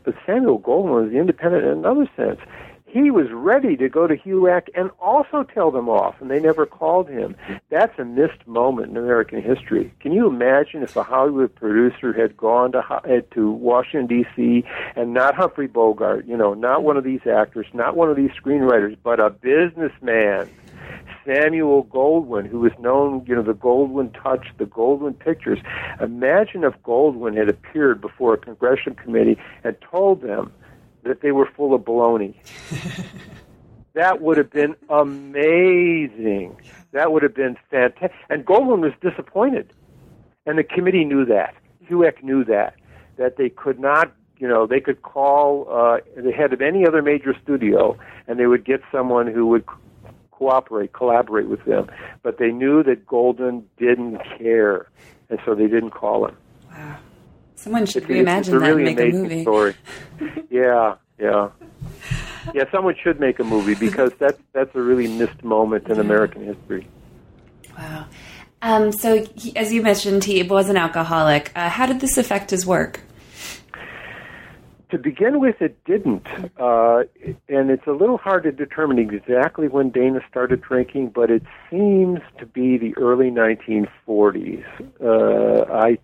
but Samuel Goldwyn was independent in another sense. He was ready to go to HUAC and also tell them off, and they never called him. That's a missed moment in American history. Can you imagine if a Hollywood producer had gone to to Washington, D C, and not Humphrey Bogart, you know, not one of these actors, not one of these screenwriters, but a businessman, Samuel Goldwyn, who was known, you know, the Goldwyn Touch, the Goldwyn Pictures. Imagine if Goldwyn had appeared before a congressional committee and told them that they were full of baloney. That would have been amazing. That would have been fantastic. And Goldwyn was disappointed. And the committee knew that. HUAC knew that, that they could not, you know, they could call uh, the head of any other major studio, and they would get someone who would co- cooperate, collaborate with them. But they knew that Goldwyn didn't care, and so they didn't call him. Wow. Someone should reimagine that really and make a movie. Story. yeah, yeah. Yeah, someone should make a movie because that's, that's a really missed moment in American history. Wow. Um, so, he, as you mentioned, he was an alcoholic. Uh, how did this affect his work? To begin with, it didn't. Uh, and it's a little hard to determine exactly when Dana started drinking, but it seems to be the early nineteen forties. Uh, I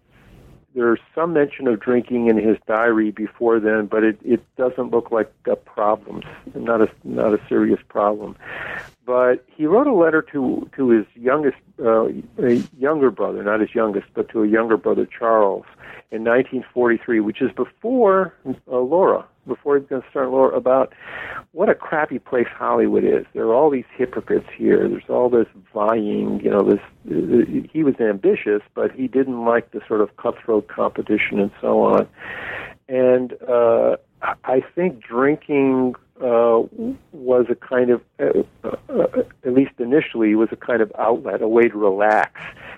There's some mention of drinking in his diary before then, but it, it doesn't look like a problem, not a not a serious problem. But he wrote a letter to to his youngest, uh, a younger brother, not his youngest, but to a younger brother, Charles, in nineteen forty-three, which is before uh, Laura, before he's going to start Laura, about what a crappy place Hollywood is. There are all these hypocrites here. There's all this vying, you know, this, uh, he was ambitious, but he didn't like the sort of cutthroat competition and so on. And uh, I think drinking Uh, was a kind of, uh, uh, at least initially, was a kind of outlet, a way to relax.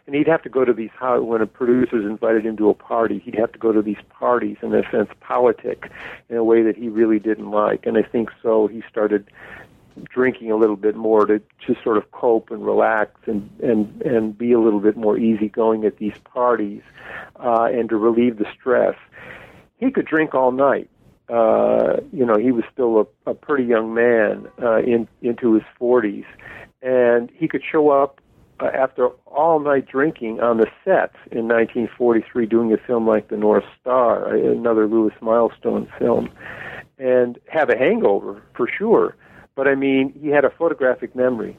And he'd have to go to these, when a producer's invited him to a party, he'd have to go to these parties, in a sense, politic, in a way that he really didn't like. And I think so he started drinking a little bit more to, to sort of cope and relax and, and, and be a little bit more easygoing at these parties uh, and to relieve the stress. He could drink all night. Uh, you know, he was still a, a pretty young man uh, in, into his forties, and he could show up uh, after all-night drinking on the set in nineteen forty-three doing a film like The North Star, another Louis Milestone film, and have a hangover for sure. But, I mean, he had a photographic memory.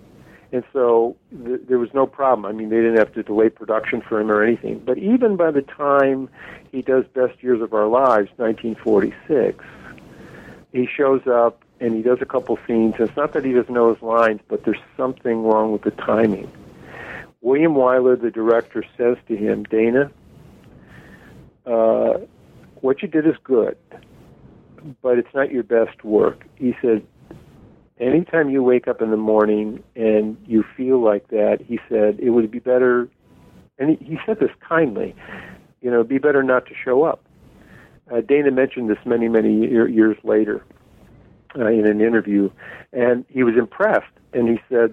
And so th- there was no problem. I mean, they didn't have to delay production for him or anything. But even by the time he does Best Years of Our Lives, nineteen forty-six, he shows up and he does a couple scenes. And it's not that he doesn't know his lines, but there's something wrong with the timing. William Wyler, the director, says to him, Dana, uh, what you did is good, but it's not your best work. He said, anytime you wake up in the morning and you feel like that, he said, it would be better, and he, he said this kindly, you know, it would be better not to show up. Uh, Dana mentioned this many, many year, years later uh, in an interview, and he was impressed, and he said,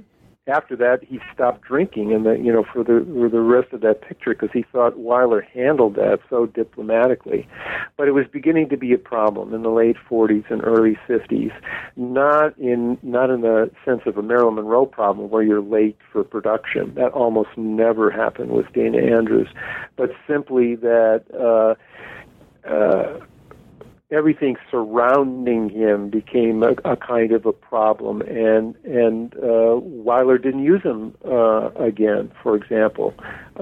after that, he stopped drinking, and the, you know, for the for the rest of that picture, because he thought Wyler handled that so diplomatically. But it was beginning to be a problem in the late forties and early fifties, not in not in the sense of a Marilyn Monroe problem where you're late for production. That almost never happened with Dana Andrews, but simply that Uh, uh, everything surrounding him became a, a kind of a problem, and and uh, Wyler didn't use him uh, again, for example.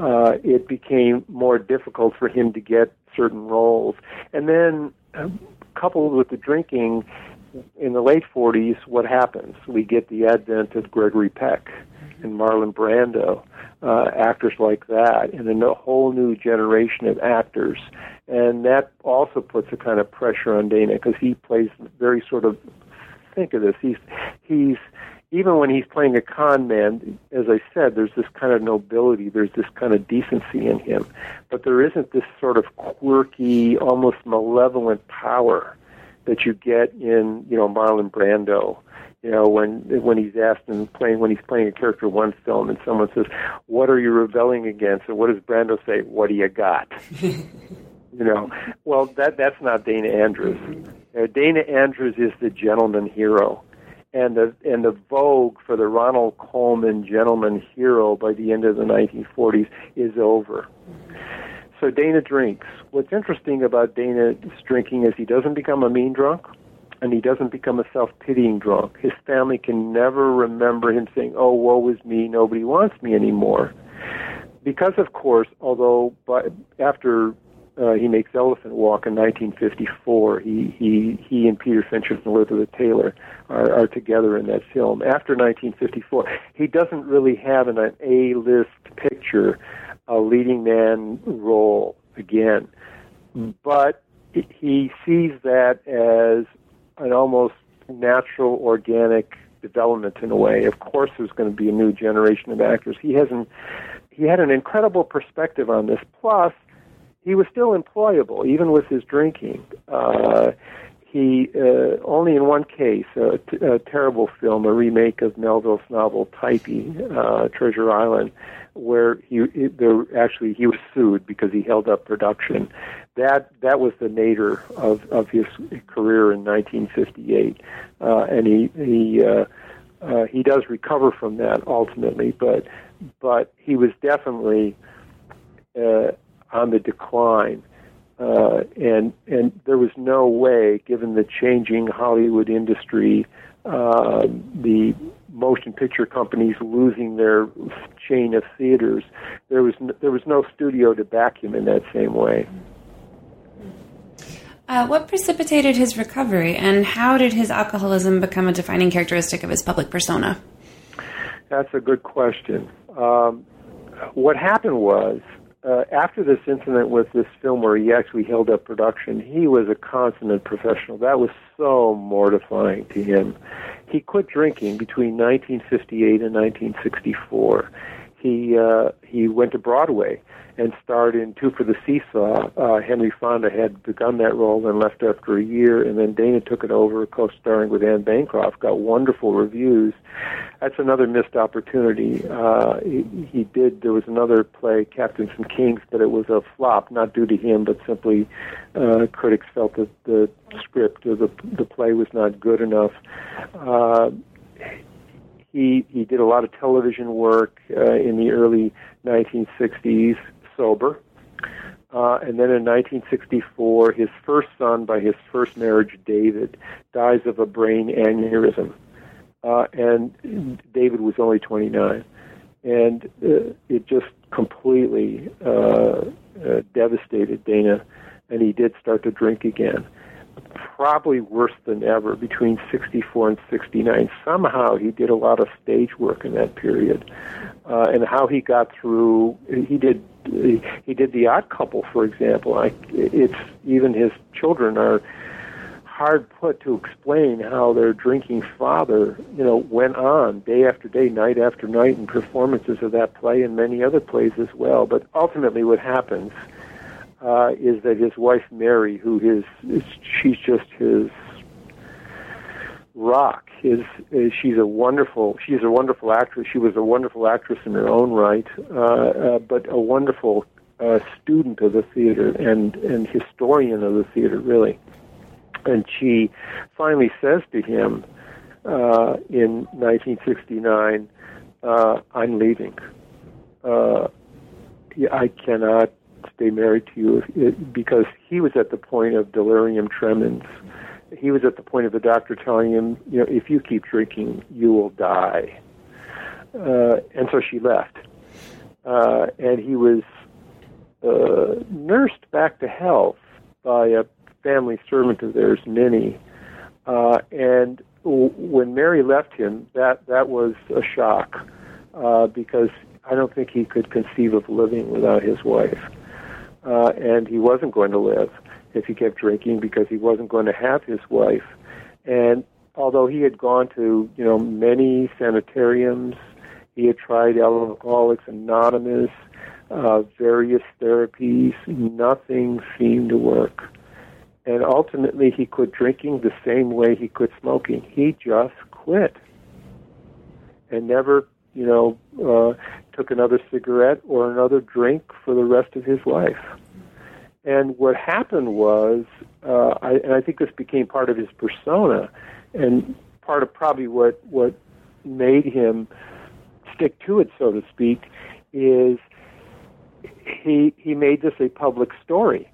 Uh, it became more difficult for him to get certain roles. And then, um, coupled with the drinking, in the late forties, what happens? We get the advent of Gregory Peck and Marlon Brando, uh, actors like that, and a whole new generation of actors. And that also puts a kind of pressure on Dana, because he plays very sort of, think of this, he's, he's even when he's playing a con man, as I said, there's this kind of nobility, there's this kind of decency in him, but there isn't this sort of quirky, almost malevolent power that you get in, you know, Marlon Brando. You know, when when he's asked and playing when he's playing a character in one film, and someone says, "What are you rebelling against?" And what does Brando say? "What do you got?" You know, well, that that's not Dana Andrews. You know, Dana Andrews is the gentleman hero, and the and the vogue for the Ronald Colman gentleman hero by the end of the nineteen forties is over. So Dana drinks. What's interesting about Dana's drinking is he doesn't become a mean drunk. And he doesn't become a self-pitying drunk. His family can never remember him saying, "Oh, woe is me, nobody wants me anymore." Because, of course, although by, after uh, he makes Elephant Walk in nineteen fifty-four, he he, he and Peter Fincham and Elizabeth Taylor are, are together in that film. After nineteen fifty-four, he doesn't really have an, an A-list picture, a leading man role again. But he sees that as an almost natural, organic development in a way. Of course, there's going to be a new generation of actors. He hasn't. He had an incredible perspective on this. Plus, he was still employable, even with his drinking. Uh, he uh, only in one case, a, t- a terrible film, a remake of Melville's novel *Typee*, uh, *Treasure Island*, where he it, there, actually he was sued because he held up production. That that was the nadir of, of his career in nineteen fifty-eight, uh, and he he uh, uh, he does recover from that ultimately, but but he was definitely uh, on the decline, uh, and and there was no way, given the changing Hollywood industry, uh, the motion picture companies losing their chain of theaters, there was no, there was no studio to back him in that same way. Uh, what precipitated his recovery, and how did his alcoholism become a defining characteristic of his public persona? That's a good question. Um, what happened was, uh, after this incident with this film where he actually held up production, he was a consummate professional. That was so mortifying to him. He quit drinking between nineteen fifty-eight and nineteen sixty-four. He uh, he went to Broadway and starred in Two for the Seesaw. Uh, Henry Fonda had begun that role and left after a year, and then Dana took it over, co-starring with Anne Bancroft, got wonderful reviews. That's another missed opportunity. Uh, he, he did, there was another play, Captains and Kings, but it was a flop, not due to him, but simply uh, critics felt that the script or the, the play was not good enough. Uh, He he did a lot of television work uh, in the early nineteen sixties, sober. Uh, and then in nineteen sixty-four, his first son by his first marriage, David, dies of a brain aneurysm. Uh, and David was only twenty-nine. And uh, it just completely uh, uh, devastated Dana, and he did start to drink again. Probably worse than ever between sixty-four and sixty-nine. Somehow he did a lot of stage work in that period, uh, and how he got through. He did. He did The Odd Couple, for example. I, it's even his children are hard put to explain how their drinking father, you know, went on day after day, night after night, in performances of that play and many other plays as well. But ultimately, what happens? Uh, is that his wife Mary, who his, is, she's just his rock. His, is, she's a wonderful, she's a wonderful actress. She was a wonderful actress in her own right, uh, uh, but a wonderful uh, student of the theater and, and historian of the theater, really. And she finally says to him uh, in nineteen sixty-nine, uh, "I'm leaving. Uh, I cannot stay married to you," because he was at the point of delirium tremens. He was at the point of the doctor telling him, you know, if you keep drinking, you will die. Uh, and so she left. Uh, and he was uh, nursed back to health by a family servant of theirs, Minnie. Uh, and w- when Mary left him, that, that was a shock uh, because I don't think he could conceive of living without his wife. Uh, and he wasn't going to live if he kept drinking, because he wasn't going to have his wife. And although he had gone to, you know, many sanitariums, he had tried Alcoholics Anonymous, uh, various therapies, nothing seemed to work. And ultimately he quit drinking the same way he quit smoking. He just quit and never, you know, uh, took another cigarette or another drink for the rest of his life. And what happened was, uh, I, and I think this became part of his persona, and part of probably what, what made him stick to it, so to speak, is he he made this a public story.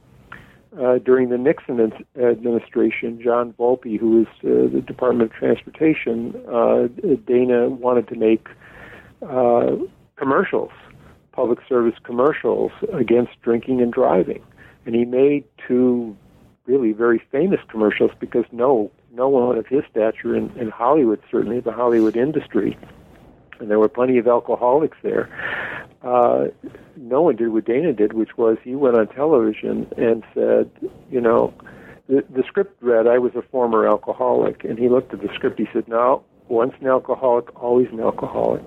Uh, during the Nixon administration, John Volpe, who was uh, the Department of Transportation, uh, Dana wanted to make uh, commercials, public service commercials against drinking and driving. And he made two really very famous commercials, because no no one of his stature in, in Hollywood, certainly the Hollywood industry, and there were plenty of alcoholics there, uh, no one did what Dana did, which was he went on television and said, you know, the, the script read, "I was a former alcoholic." And he looked at the script, he said, "No, once an alcoholic, always an alcoholic."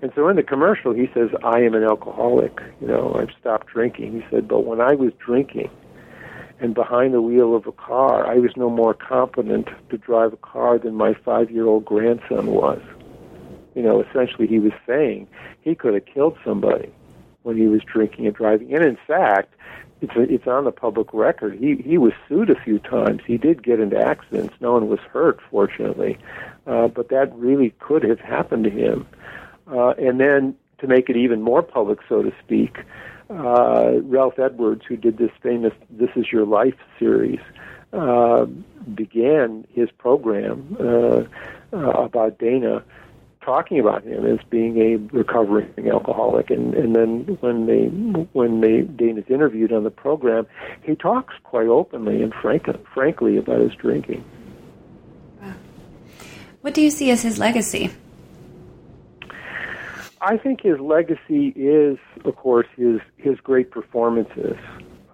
And so in the commercial, he says, "I am an alcoholic. You know, I've stopped drinking." He said, "But when I was drinking and behind the wheel of a car, I was no more competent to drive a car than my five-year-old grandson was." You know, essentially he was saying he could have killed somebody when he was drinking and driving. And in fact, it's a, it's on the public record. He he was sued a few times. He did get into accidents. No one was hurt, fortunately. Uh, but that really could have happened to him. Uh, and then to make it even more public, so to speak, uh, Ralph Edwards, who did this famous "This Is Your Life" series, uh, began his program uh, uh, about Dana, talking about him as being a recovering alcoholic. And, and then when they when they Dana's interviewed on the program, he talks quite openly and frank, frankly about his drinking. What do you see as his legacy? I think his legacy is, of course, his, his great performances.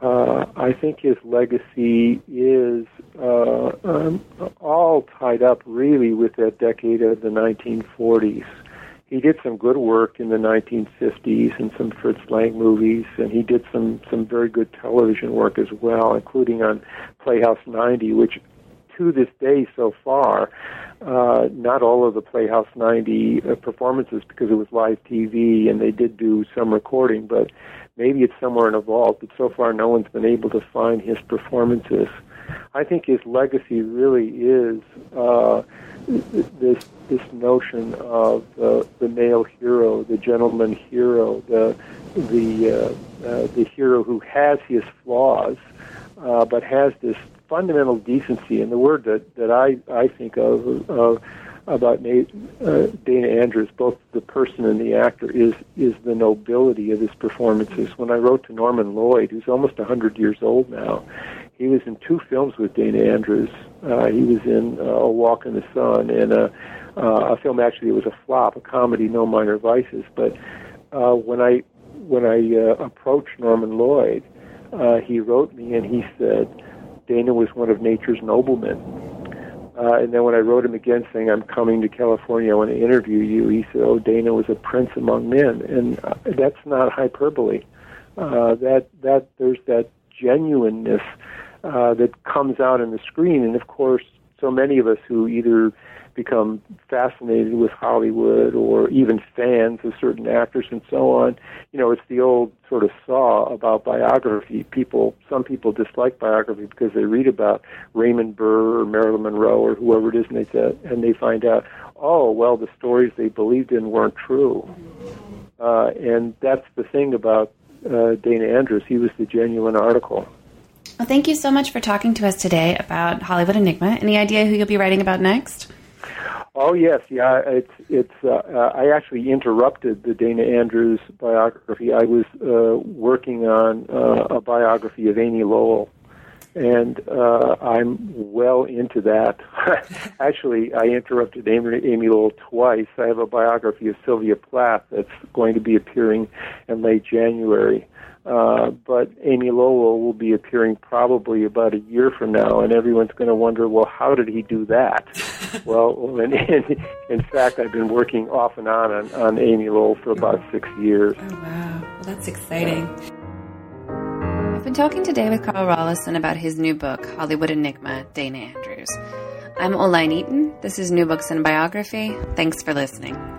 Uh, I think his legacy is uh, um, all tied up, really, with that decade of the nineteen forties. He did some good work in the nineteen fifties and some Fritz Lang movies, and he did some, some very good television work as well, including on Playhouse ninety, which to this day so far, uh, not all of the Playhouse ninety uh, performances, because it was live T V and they did do some recording, but maybe it's somewhere in a vault, but so far no one's been able to find his performances. I think his legacy really is uh, this this notion of uh, the male hero, the gentleman hero, the, the, uh, uh, the hero who has his flaws, uh, but has this fundamental decency. And the word that, that I, I think of uh, about Nate, uh, Dana Andrews, both the person and the actor, is is the nobility of his performances. When I wrote to Norman Lloyd, who's almost one hundred years old now, he was in two films with Dana Andrews. Uh, he was in uh, A Walk in the Sun and a, uh, a film, actually, it was a flop, a comedy, No Minor Vices. But uh, when I, when I uh, approached Norman Lloyd, uh, he wrote me and he said, "Dana was one of nature's noblemen." Uh, and then when I wrote him again saying, "I'm coming to California, I want to interview you," he said, "Oh, Dana was a prince among men." And uh, that's not hyperbole. Uh, that that there's that genuineness uh, that comes out on the screen. And of course, so many of us who either become fascinated with Hollywood or even fans of certain actors and so on, you know, it's the old sort of saw about biography. People, some people dislike biography because they read about Raymond Burr or Marilyn Monroe or whoever it is, and they, and they find out, oh, well, the stories they believed in weren't true. Uh, and that's the thing about uh, Dana Andrews. He was the genuine article. Well, thank you so much for talking to us today about Hollywood Enigma. Any idea who you'll be writing about next? Oh, yes. Yeah, it's, it's, uh, uh, I actually interrupted the Dana Andrews biography. I was uh, working on uh, a biography of Annie Lowell, And uh, I'm well into that. Actually, I interrupted Amy, Amy Lowell twice. I have a biography of Sylvia Plath that's going to be appearing in late January. Uh, but Amy Lowell will be appearing probably about a year from now, and everyone's going to wonder, well, how did he do that? Well, in, in, in fact, I've been working off and on, on on Amy Lowell for about six years. Oh, wow. Well, that's exciting. I've been talking today with Carl Rollison about his new book, Hollywood Enigma, Dana Andrews. I'm Oline Eaton. This is New Books and Biography. Thanks for listening.